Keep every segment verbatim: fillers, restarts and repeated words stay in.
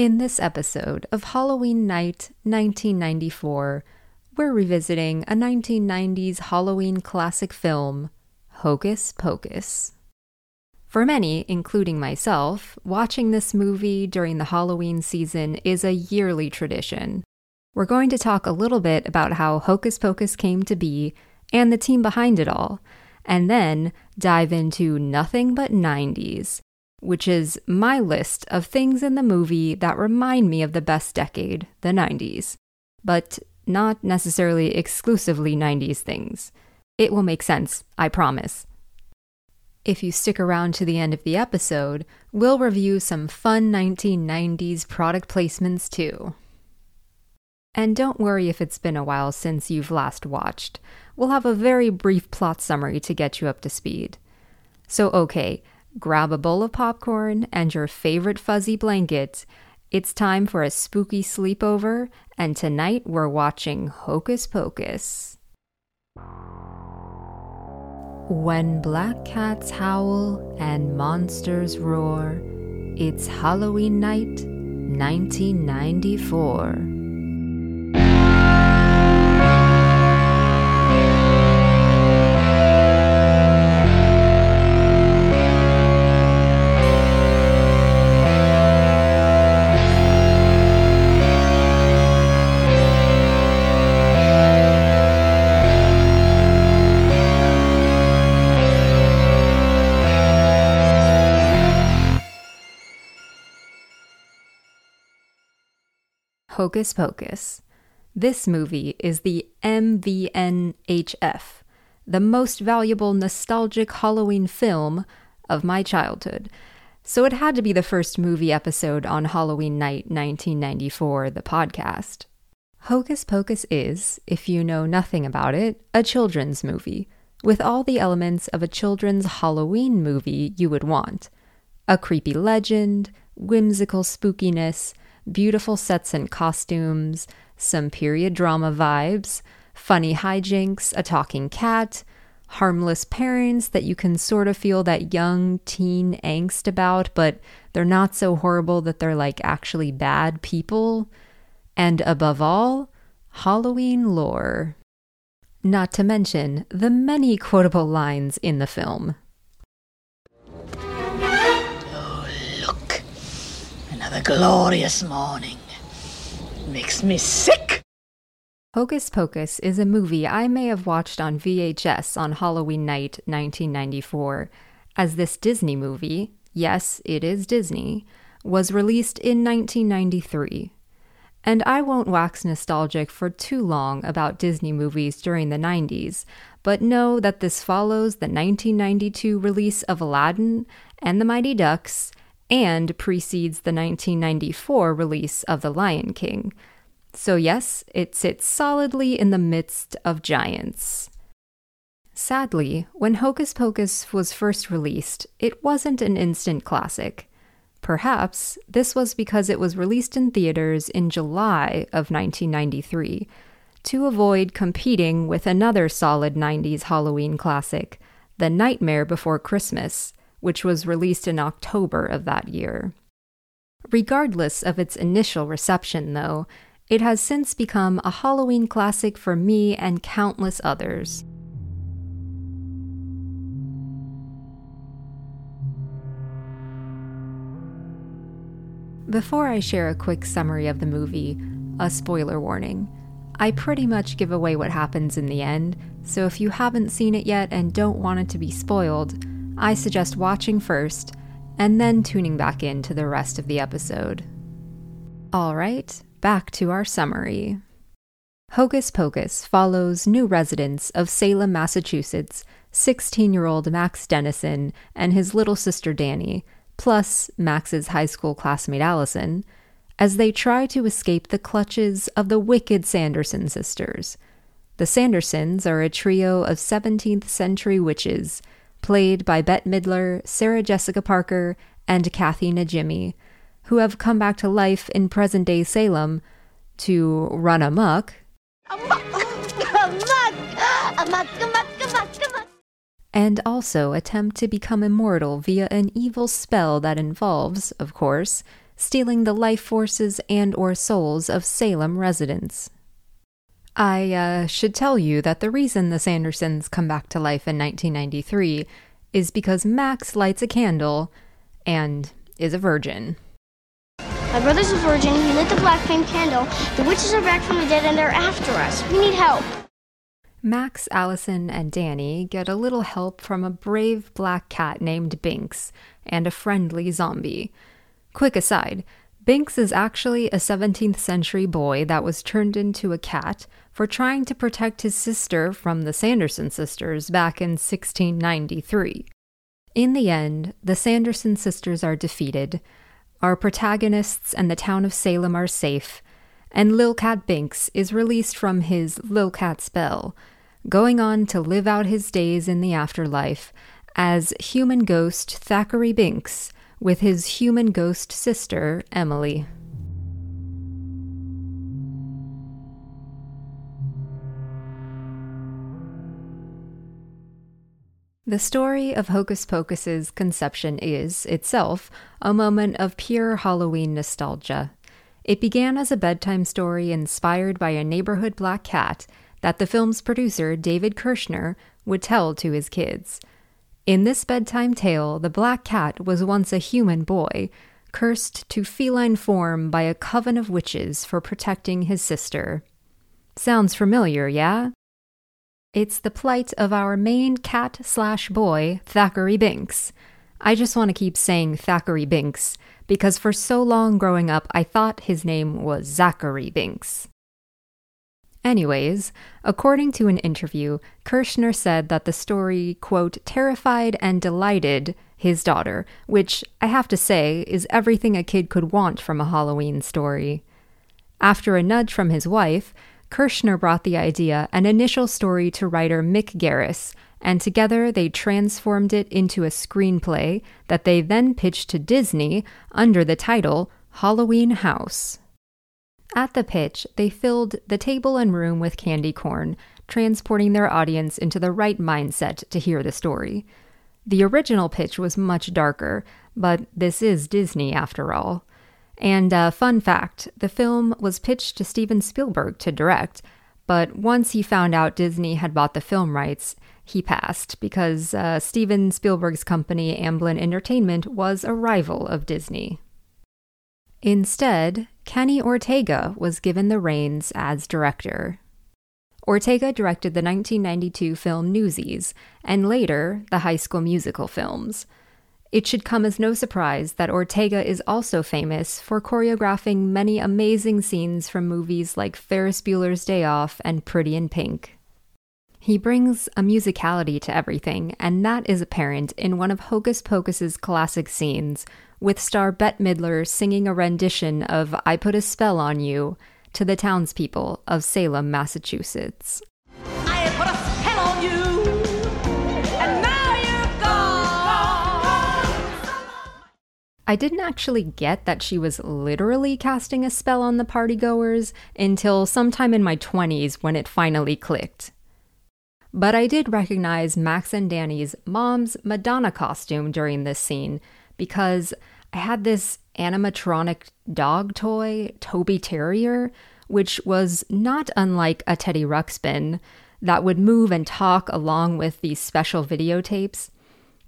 In this episode of Halloween Night nineteen ninety-four, we're revisiting a nineteen nineties Halloween classic film, Hocus Pocus. For many, including myself, watching this movie during the Halloween season is a yearly tradition. We're going to talk a little bit about how Hocus Pocus came to be and the team behind it all, and then dive into Nothing But nineties. Which is my list of things in the movie that remind me of the best decade, the nineties, but not necessarily exclusively nineties things. It will make sense, I promise. If you stick around to the end of the episode, we'll review some fun nineteen nineties product placements too. And don't worry if it's been a while since you've last watched. We'll have a very brief plot summary to get you up to speed. So okay, grab a bowl of popcorn and your favorite fuzzy blanket. It's time for a spooky sleepover, and tonight we're watching Hocus Pocus. When black cats howl and monsters roar, it's Halloween night, nineteen ninety-four. Hocus Pocus. This movie is the M V N H F, the most valuable nostalgic Halloween film of my childhood, so it had to be the first movie episode on Halloween Night nineteen ninety-four, the podcast. Hocus Pocus is, if you know nothing about it, a children's movie, with all the elements of a children's Halloween movie you would want. A creepy legend, whimsical spookiness, beautiful sets and costumes, some period drama vibes, funny hijinks, a talking cat, harmless parents that you can sort of feel that young teen angst about, but they're not so horrible that they're like actually bad people, and above all, Halloween lore. Not to mention the many quotable lines in the film. The glorious morning. It makes me sick. Hocus Pocus is a movie I may have watched on V H S on Halloween night nineteen ninety-four, as this Disney movie, yes, it is Disney, was released in nineteen ninety-three. And I won't wax nostalgic for too long about Disney movies during the nineties, but know that this follows the nineteen ninety-two release of Aladdin and the Mighty Ducks, and precedes the nineteen ninety-four release of The Lion King. So yes, it sits solidly in the midst of giants. Sadly, when Hocus Pocus was first released, it wasn't an instant classic. Perhaps this was because it was released in theaters in July of nineteen ninety-three, to avoid competing with another solid nineties Halloween classic, The Nightmare Before Christmas, which was released in October of that year. Regardless of its initial reception, though, it has since become a Halloween classic for me and countless others. Before I share a quick summary of the movie, a spoiler warning. I pretty much give away what happens in the end, so if you haven't seen it yet and don't want it to be spoiled, I suggest watching first, and then tuning back in to the rest of the episode. Alright, back to our summary. Hocus Pocus follows new residents of Salem, Massachusetts, sixteen-year-old Max Dennison and his little sister Danny, plus Max's high school classmate Allison, as they try to escape the clutches of the wicked Sanderson sisters. The Sandersons are a trio of seventeenth century witches, played by Bette Midler, Sarah Jessica Parker, and Kathy Najimy, who have come back to life in present-day Salem to run amok, amok. amok. Amok, amok, amok, amok, and also attempt to become immortal via an evil spell that involves, of course, stealing the life forces and or souls of Salem residents. I uh, should tell you that the reason the Sandersons come back to life in nineteen ninety-three is because Max lights a candle and is a virgin. My brother's a virgin. He lit the black flame candle. The witches are back from the dead and they're after us. We need help. Max, Allison, and Danny get a little help from a brave black cat named Binks and a friendly zombie. Quick aside, Binks is actually a seventeenth century boy that was turned into a cat for trying to protect his sister from the Sanderson sisters back in sixteen ninety-three. In the end, the Sanderson sisters are defeated, our protagonists and the town of Salem are safe, and Lil Cat Binks is released from his Lil Cat spell, going on to live out his days in the afterlife as human ghost Thackeray Binks, with his human ghost sister, Emily. The story of Hocus Pocus's conception is, itself, a moment of pure Halloween nostalgia. It began as a bedtime story inspired by a neighborhood black cat that the film's producer, David Kirschner, would tell to his kids. In this bedtime tale, the black cat was once a human boy, cursed to feline form by a coven of witches for protecting his sister. Sounds familiar, yeah? It's the plight of our main cat-slash-boy, Thackeray Binks. I just want to keep saying Thackeray Binks, because for so long growing up I thought his name was Zachary Binks. Anyways, according to an interview, Kirschner said that the story, quote, terrified and delighted his daughter, which, I have to say, is everything a kid could want from a Halloween story. After a nudge from his wife, Kirschner brought the idea and initial story to writer Mick Garris, and together they transformed it into a screenplay that they then pitched to Disney under the title Halloween House. At the pitch, they filled the table and room with candy corn, transporting their audience into the right mindset to hear the story. The original pitch was much darker, but this is Disney after all. And uh, fun fact, the film was pitched to Steven Spielberg to direct, but once he found out Disney had bought the film rights, he passed, because uh, Steven Spielberg's company, Amblin Entertainment, was a rival of Disney. Instead, Kenny Ortega was given the reins as director. Ortega directed the nineteen ninety-two film Newsies, and later, the High School Musical films. It should come as no surprise that Ortega is also famous for choreographing many amazing scenes from movies like Ferris Bueller's Day Off and Pretty in Pink. He brings a musicality to everything, and that is apparent in one of Hocus Pocus's classic scenes, with star Bette Midler singing a rendition of I Put a Spell on You to the townspeople of Salem, Massachusetts. I put a spell on you, and now you're gone. I didn't actually get that she was literally casting a spell on the partygoers until sometime in my twenties when it finally clicked. But I did recognize Max and Danny's mom's Madonna costume during this scene, because I had this animatronic dog toy, Toby Terrier, which was not unlike a Teddy Ruxpin, that would move and talk along with these special videotapes.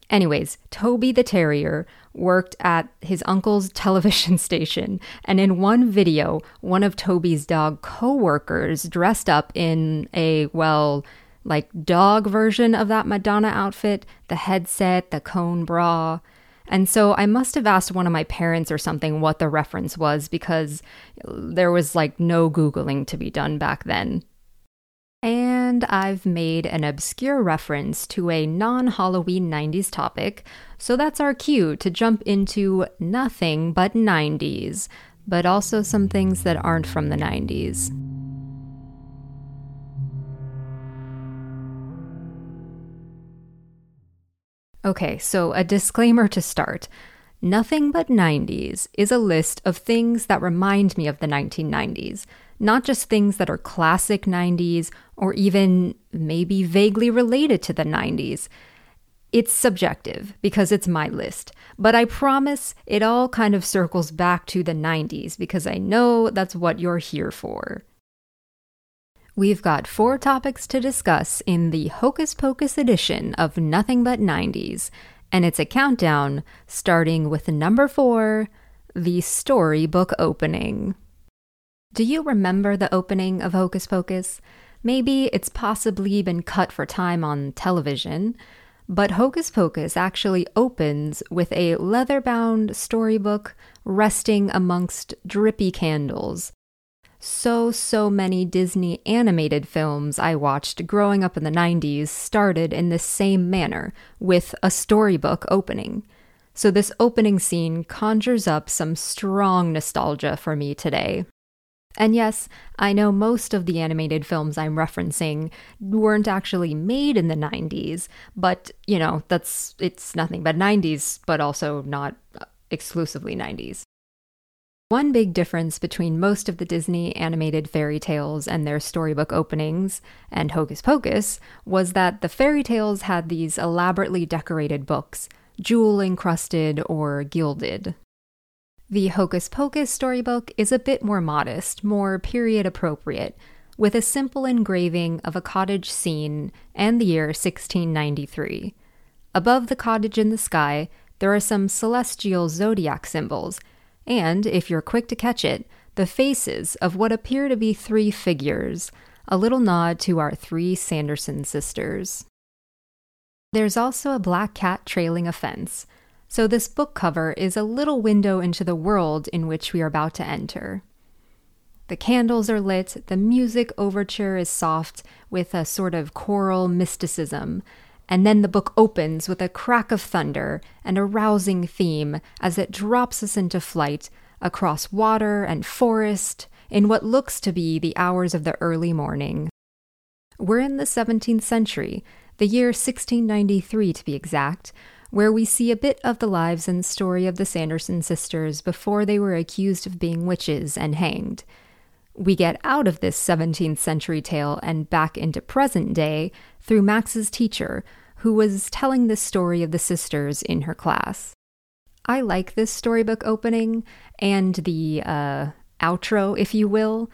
Anyways, Toby the Terrier worked at his uncle's television station, and in one video, one of Toby's dog co-workers dressed up in a, well, like dog version of that Madonna outfit, the headset, the cone bra. And so I must have asked one of my parents or something what the reference was, because there was like no Googling to be done back then. And I've made an obscure reference to a non-Halloween nineties topic, so that's our cue to jump into nothing but nineties, but also some things that aren't from the nineties. Okay, so a disclaimer to start. Nothing But nineties is a list of things that remind me of the nineteen nineties, not just things that are classic nineties or even maybe vaguely related to the nineties. It's subjective because it's my list, but I promise it all kind of circles back to the nineties because I know that's what you're here for. We've got four topics to discuss in the Hocus Pocus edition of Nothing But nineties, and it's a countdown starting with number four, the storybook opening. Do you remember the opening of Hocus Pocus? Maybe it's possibly been cut for time on television, but Hocus Pocus actually opens with a leather-bound storybook resting amongst drippy candles. So, so many Disney animated films I watched growing up in the nineties started in the same manner, with a storybook opening. So this opening scene conjures up some strong nostalgia for me today. And yes, I know most of the animated films I'm referencing weren't actually made in the nineties, but, you know, that's it's nothing but nineties, but also not exclusively nineties. One big difference between most of the Disney animated fairy tales and their storybook openings and Hocus Pocus was that the fairy tales had these elaborately decorated books, jewel-encrusted or gilded. The Hocus Pocus storybook is a bit more modest, more period-appropriate, with a simple engraving of a cottage scene and the year sixteen ninety-three. Above the cottage in the sky, there are some celestial zodiac symbols, and, if you're quick to catch it, the faces of what appear to be three figures, a little nod to our three Sanderson sisters. There's also a black cat trailing a fence, so this book cover is a little window into the world in which we are about to enter. The candles are lit, the music overture is soft, with a sort of choral mysticism, and then the book opens with a crack of thunder and a rousing theme as it drops us into flight across water and forest in what looks to be the hours of the early morning. We're in the seventeenth century, the year sixteen ninety-three to be exact, where we see a bit of the lives and story of the Sanderson sisters before they were accused of being witches and hanged. We get out of this seventeenth century tale and back into present day through Max's teacher, who was telling the story of the sisters in her class. I like this storybook opening and the uh, outro, if you will,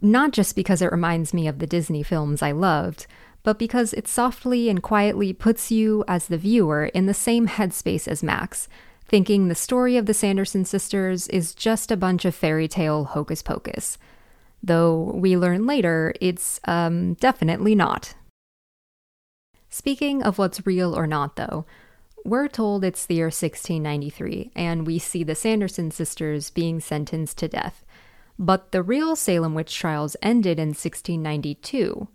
not just because it reminds me of the Disney films I loved, but because it softly and quietly puts you, as the viewer, in the same headspace as Max, thinking the story of the Sanderson sisters is just a bunch of fairy tale hocus pocus. Though we learn later, it's um, definitely not. Speaking of what's real or not, though, we're told it's the year sixteen ninety-three, and we see the Sanderson sisters being sentenced to death. But the real Salem witch trials ended in sixteen ninety-two.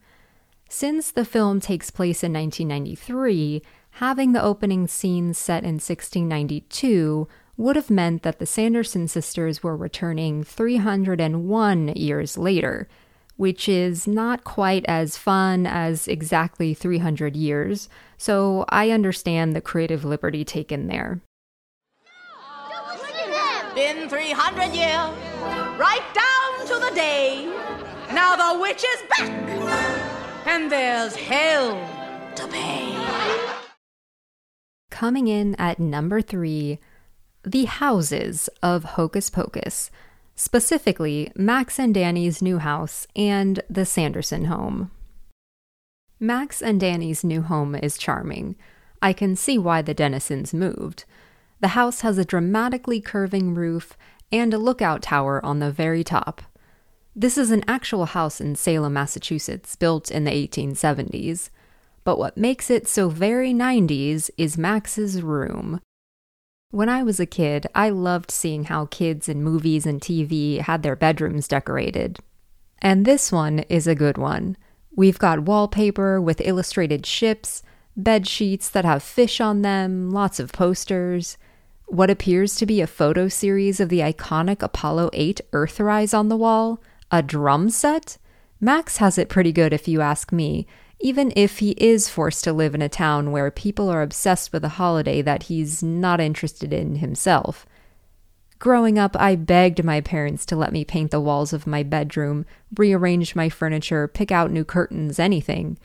Since the film takes place in nineteen ninety-three, having the opening scene set in sixteen ninety-two would have meant that the Sanderson sisters were returning three hundred one years later, which is not quite as fun as exactly three hundred years, so I understand the creative liberty taken there. No, look at them. Been three hundred years, right down to the day. Now the witch is back, and there's hell to pay. Coming in at number three, the houses of Hocus Pocus. Specifically, Max and Danny's new house and the Sanderson home. Max and Danny's new home is charming. I can see why the Dennisons moved. The house has a dramatically curving roof and a lookout tower on the very top. This is an actual house in Salem, Massachusetts, built in the eighteen seventies. But what makes it so very nineties is Max's room. When I was a kid, I loved seeing how kids in movies and T V had their bedrooms decorated. And this one is a good one. We've got wallpaper with illustrated ships, bed sheets that have fish on them, lots of posters, what appears to be a photo series of the iconic Apollo eight Earthrise on the wall, a drum set. Max has it pretty good if you ask me, even if he is forced to live in a town where people are obsessed with a holiday that he's not interested in himself. Growing up, I begged my parents to let me paint the walls of my bedroom, rearrange my furniture, pick out new curtains, anything.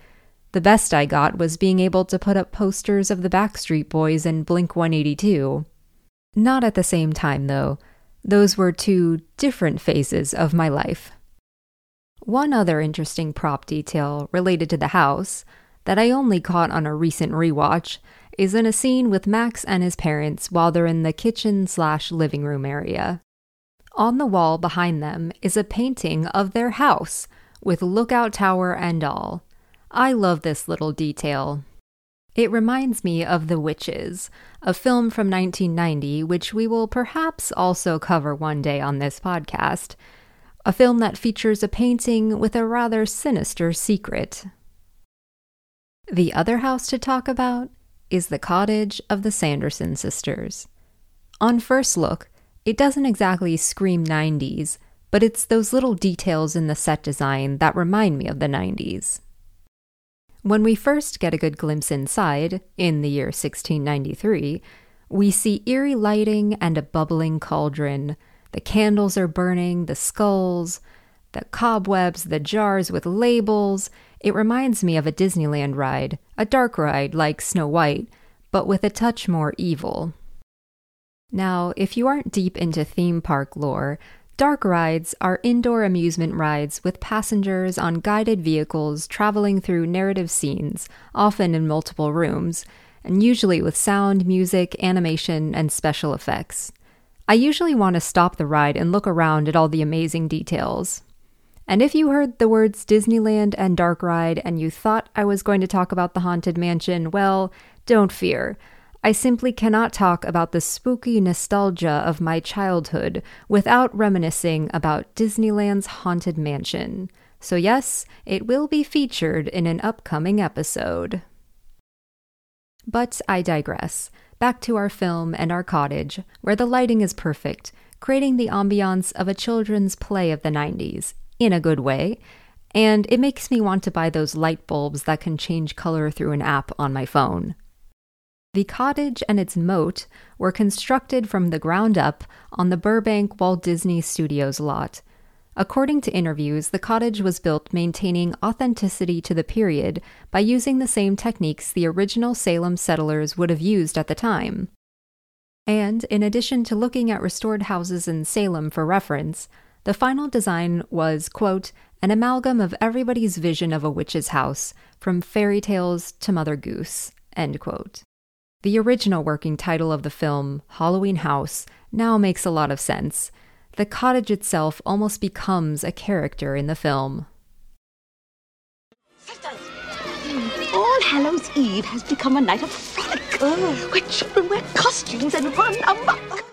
The best I got was being able to put up posters of the Backstreet Boys and Blink one eighty-two. Not at the same time, though. Those were two different phases of my life. One other interesting prop detail related to the house that I only caught on a recent rewatch is in a scene with Max and his parents while they're in the kitchen-slash-living room area. On the wall behind them is a painting of their house, with lookout tower and all. I love this little detail. It reminds me of The Witches, a film from nineteen ninety, which we will perhaps also cover one day on this podcast, a film that features a painting with a rather sinister secret. The other house to talk about is the cottage of the Sanderson sisters. On first look, it doesn't exactly scream nineties, but it's those little details in the set design that remind me of the nineties. When we first get a good glimpse inside, in the year sixteen ninety-three, we see eerie lighting and a bubbling cauldron. The candles are burning, the skulls, the cobwebs, the jars with labels. It reminds me of a Disneyland ride, a dark ride like Snow White, but with a touch more evil. Now, if you aren't deep into theme park lore, dark rides are indoor amusement rides with passengers on guided vehicles traveling through narrative scenes, often in multiple rooms, and usually with sound, music, animation, and special effects. I usually want to stop the ride and look around at all the amazing details. And if you heard the words Disneyland and dark ride and you thought I was going to talk about the Haunted Mansion, well, don't fear. I simply cannot talk about the spooky nostalgia of my childhood without reminiscing about Disneyland's Haunted Mansion. So yes, it will be featured in an upcoming episode. But I digress. Back to our film and our cottage, where the lighting is perfect, creating the ambiance of a children's play of the nineties, in a good way, and it makes me want to buy those light bulbs that can change color through an app on my phone. The cottage and its moat were constructed from the ground up on the Burbank Walt Disney Studios lot. According to interviews, the cottage was built maintaining authenticity to the period by using the same techniques the original Salem settlers would have used at the time. And, in addition to looking at restored houses in Salem for reference, the final design was, quote, an amalgam of everybody's vision of a witch's house, from fairy tales to Mother Goose, end quote. The original working title of the film, Halloween House, now makes a lot of sense. The cottage itself almost becomes a character in the film. Sisters! All Hallows' Eve has become a night of frolic, oh, where children wear costumes and run amok.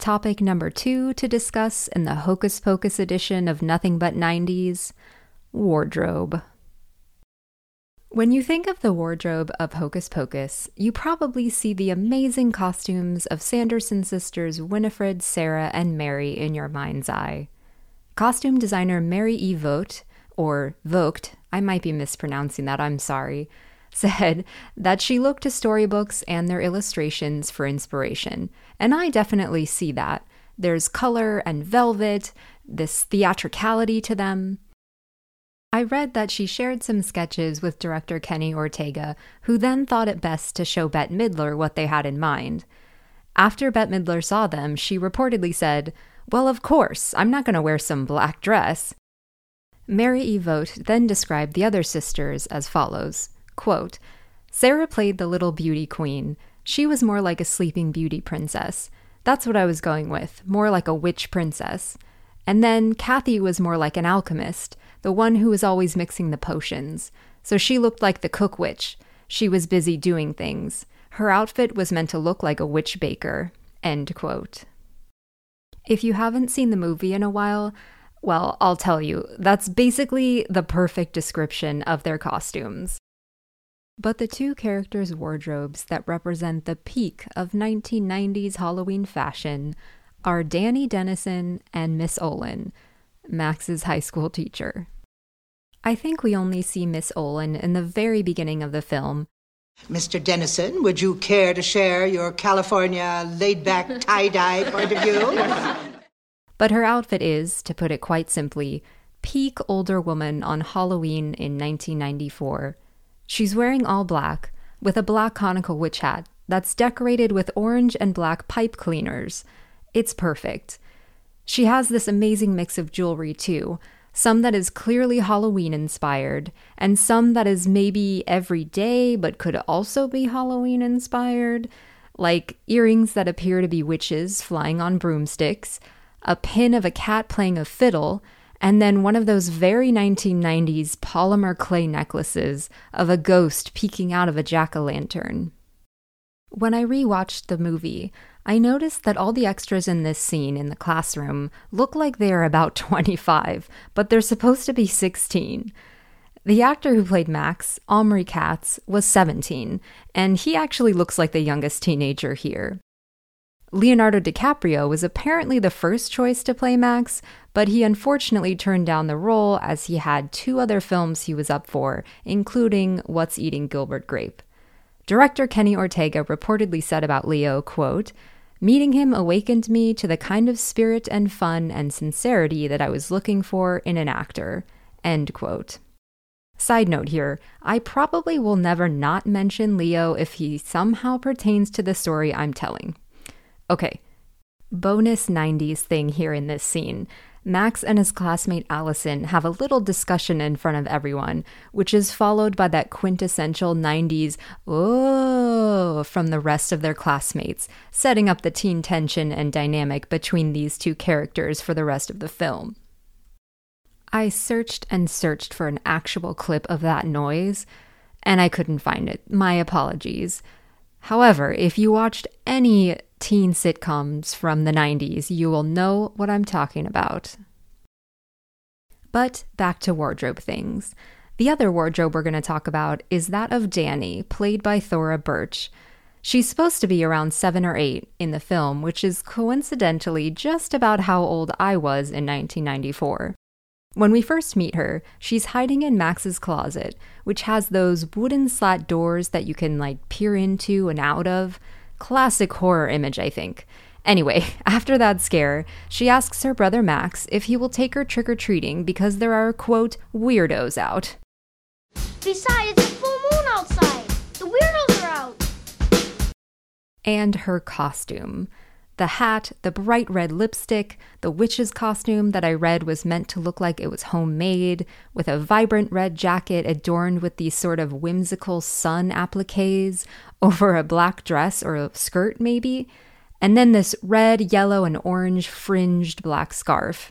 Topic number two to discuss in the Hocus Pocus edition of Nothing But nineties, wardrobe. When you think of the wardrobe of Hocus Pocus, you probably see the amazing costumes of Sanderson sisters Winifred, Sarah, and Mary in your mind's eye. Costume designer Mary E. Vogt, or Vogt, I might be mispronouncing that, I'm sorry, said that she looked to storybooks and their illustrations for inspiration. And I definitely see that. There's color and velvet, this theatricality to them. I read that she shared some sketches with director Kenny Ortega, who then thought it best to show Bette Midler what they had in mind. After Bette Midler saw them, she reportedly said, "Well, of course, I'm not going to wear some black dress." Mary E. Vogt then described the other sisters as follows, quote, "Sarah played the little beauty queen. She was more like a sleeping beauty princess. That's what I was going with, more like a witch princess. And then Kathy was more like an alchemist, the one who was always mixing the potions. So she looked like the cook witch. She was busy doing things. Her outfit was meant to look like a witch baker." End quote. If you haven't seen the movie in a while, well, I'll tell you, that's basically the perfect description of their costumes. But the two characters' wardrobes that represent the peak of nineteen nineties Halloween fashion are Danny Dennison and Miss Olin, Max's high school teacher. I think we only see Miss Olin in the very beginning of the film. "Mister Dennison, would you care to share your California laid-back tie-dye point of view?" But her outfit is, to put it quite simply, peak older woman on Halloween in nineteen ninety-four. She's wearing all black, with a black conical witch hat that's decorated with orange and black pipe cleaners. It's perfect. She has this amazing mix of jewelry, too. Some that is clearly Halloween-inspired, and some that is maybe everyday but could also be Halloween-inspired, like earrings that appear to be witches flying on broomsticks, a pin of a cat playing a fiddle, and then one of those very nineteen nineties polymer clay necklaces of a ghost peeking out of a jack-o'-lantern. When I rewatched the movie, I noticed that all the extras in this scene in the classroom look like they are about twenty-five, but they're supposed to be sixteen. The actor who played Max, Omri Katz, was seventeen, and he actually looks like the youngest teenager here. Leonardo DiCaprio was apparently the first choice to play Max, but he unfortunately turned down the role as he had two other films he was up for, including What's Eating Gilbert Grape. Director Kenny Ortega reportedly said about Leo, quote, "Meeting him awakened me to the kind of spirit and fun and sincerity that I was looking for in an actor," end quote. Side note here, I probably will never not mention Leo if he somehow pertains to the story I'm telling. Okay, bonus nineties thing here in this scene. Max and his classmate Allison have a little discussion in front of everyone, which is followed by that quintessential nineties "oh" from the rest of their classmates, setting up the teen tension and dynamic between these two characters for the rest of the film. I searched and searched for an actual clip of that noise, and I couldn't find it. My apologies. However, if you watched any teen sitcoms from the nineties, you will know what I'm talking about. But back to wardrobe things. The other wardrobe we're going to talk about is that of Danny, played by Thora Birch. She's supposed to be around seven or eight in the film, which is coincidentally just about how old I was in nineteen ninety-four. When we first meet her, she's hiding in Max's closet, which has those wooden slat doors that you can, like, peer into and out of. Classic horror image, I think. Anyway, after that scare, she asks her brother Max if he will take her trick-or-treating because there are, quote, weirdos out. Besides, it's full moon outside. The weirdos are out. And her costume. The hat, the bright red lipstick, the witch's costume that I read was meant to look like it was homemade, with a vibrant red jacket adorned with these sort of whimsical sun appliques over a black dress or a skirt maybe, and then this red, yellow, and orange fringed black scarf.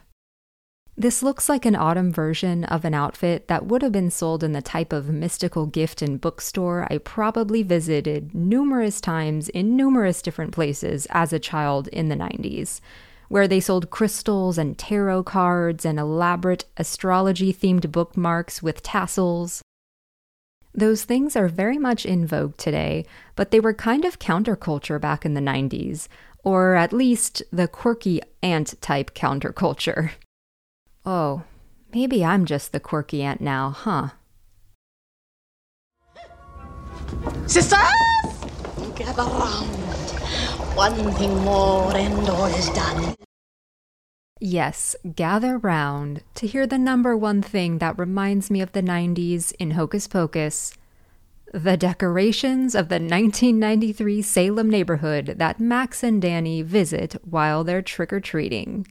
This looks like an autumn version of an outfit that would have been sold in the type of mystical gift and bookstore I probably visited numerous times in numerous different places as a child in the nineties, where they sold crystals and tarot cards and elaborate astrology-themed bookmarks with tassels. Those things are very much in vogue today, but they were kind of counterculture back in the nineties, or at least the quirky aunt-type counterculture. Oh, maybe I'm just the quirky aunt now, huh? Sisters! Gather round. One thing more and all is done. Yes, gather round to hear the number one thing that reminds me of the nineties in Hocus Pocus. The decorations of the nineteen ninety-three Salem neighborhood that Max and Danny visit while they're trick-or-treating.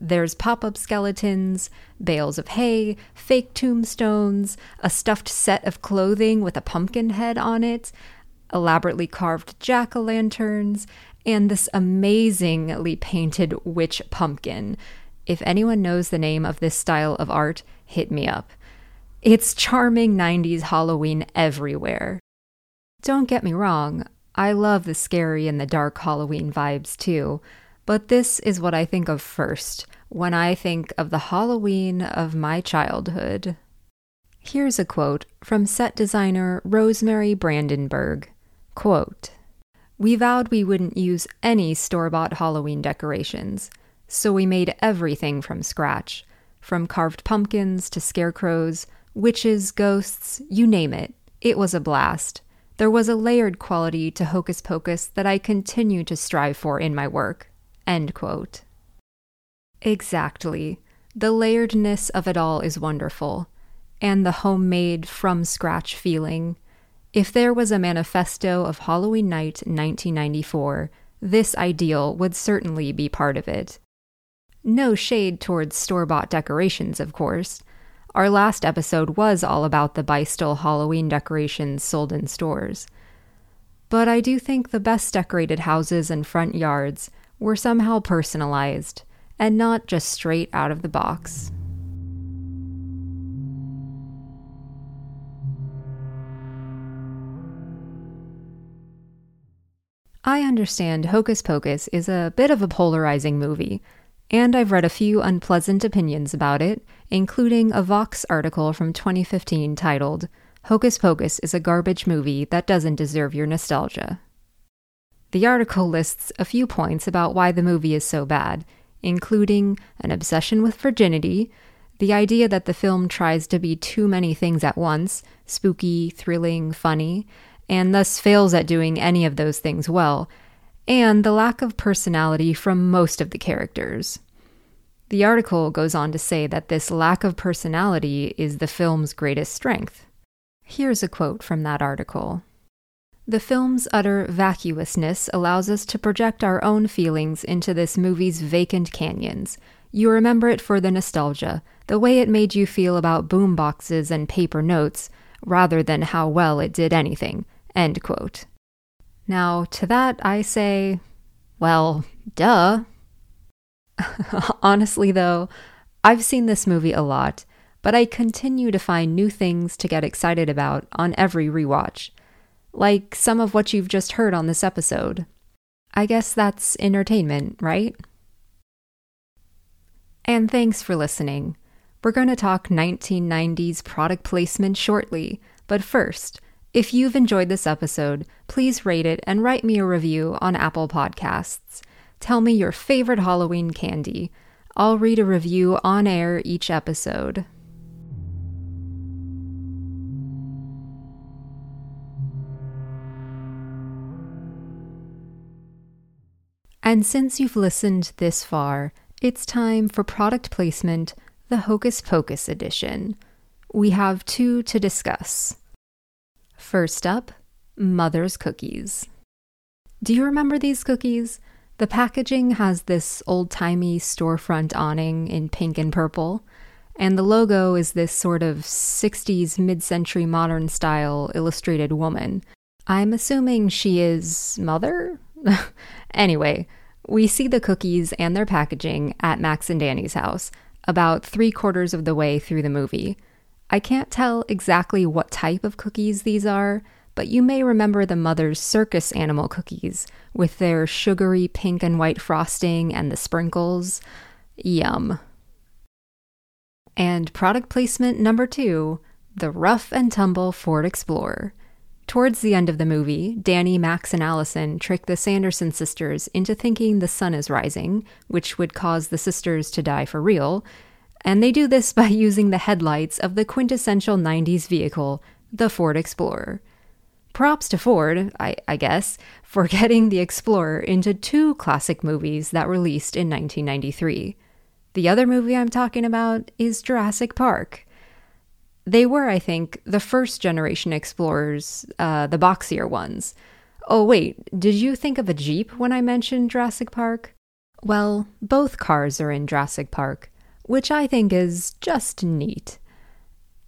There's pop-up skeletons, bales of hay, fake tombstones, a stuffed set of clothing with a pumpkin head on it, elaborately carved jack-o'-lanterns, and this amazingly painted witch pumpkin. If anyone knows the name of this style of art, hit me up. It's charming nineties Halloween everywhere. Don't get me wrong, I love the scary and the dark Halloween vibes too. But this is what I think of first when I think of the Halloween of my childhood. Here's a quote from set designer Rosemary Brandenburg. Quote, "We vowed we wouldn't use any store-bought Halloween decorations, so we made everything from scratch, from carved pumpkins to scarecrows, witches, ghosts, you name it. It was a blast. There was a layered quality to Hocus Pocus that I continue to strive for in my work." End quote. Exactly. The layeredness of it all is wonderful. and the homemade from scratch feeling. If there was a manifesto of Halloween Night nineteen ninety-four, this ideal would certainly be part of it. No shade towards store-bought decorations, of course. Our last episode was all about the Beistle Halloween decorations sold in stores. But I do think the best decorated houses and front yards were somehow personalized, and not just straight out of the box. I understand Hocus Pocus is a bit of a polarizing movie, and I've read a few unpleasant opinions about it, including a Vox article from twenty fifteen titled, "Hocus Pocus is a garbage movie that doesn't deserve your nostalgia." The article lists a few points about why the movie is so bad, including an obsession with virginity, the idea that the film tries to be too many things at once, spooky, thrilling, funny, and thus fails at doing any of those things well, and the lack of personality from most of the characters. The article goes on to say that this lack of personality is the film's greatest strength. Here's a quote from that article. "The film's utter vacuousness allows us to project our own feelings into this movie's vacant canyons. You remember it for the nostalgia, the way it made you feel about boomboxes and paper notes, rather than how well it did anything." End quote. Now, to that I say, well, duh. Honestly, though, I've seen this movie a lot, but I continue to find new things to get excited about on every rewatch. Like some of what you've just heard on this episode. I guess that's entertainment, right? And thanks for listening. We're going to talk nineteen nineties product placement shortly, but first, if you've enjoyed this episode, please rate it and write me a review on Apple Podcasts. Tell me your favorite Halloween candy. I'll read a review on air each episode. And since you've listened this far, it's time for product placement, the Hocus Pocus edition. We have two to discuss. First up, Mother's Cookies. Do you remember these cookies? The packaging has this old-timey storefront awning in pink and purple, and the logo is this sort of sixties mid-century modern style illustrated woman. I'm assuming she is Mother? Anyway, we see the cookies and their packaging at Max and Danny's house, about three quarters of the way through the movie. I can't tell exactly what type of cookies these are, but you may remember the Mother's circus animal cookies, with their sugary pink and white frosting and the sprinkles. Yum. And product placement number two, the rough and tumble Ford Explorer. Towards the end of the movie, Danny, Max, and Allison trick the Sanderson sisters into thinking the sun is rising, which would cause the sisters to die for real, and they do this by using the headlights of the quintessential nineties vehicle, the Ford Explorer. Props to Ford, I, I guess, for getting the Explorer into two classic movies that released in nineteen ninety-three. The other movie I'm talking about is Jurassic Park. They were, I think, the first-generation Explorers, uh, the boxier ones. Oh, wait, did you think of a Jeep when I mentioned Jurassic Park? Well, both cars are in Jurassic Park, which I think is just neat.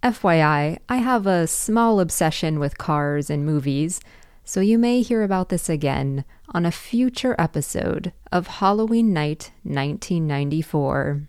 F Y I, I have a small obsession with cars and movies, so you may hear about this again on a future episode of Halloween Night nineteen ninety-four.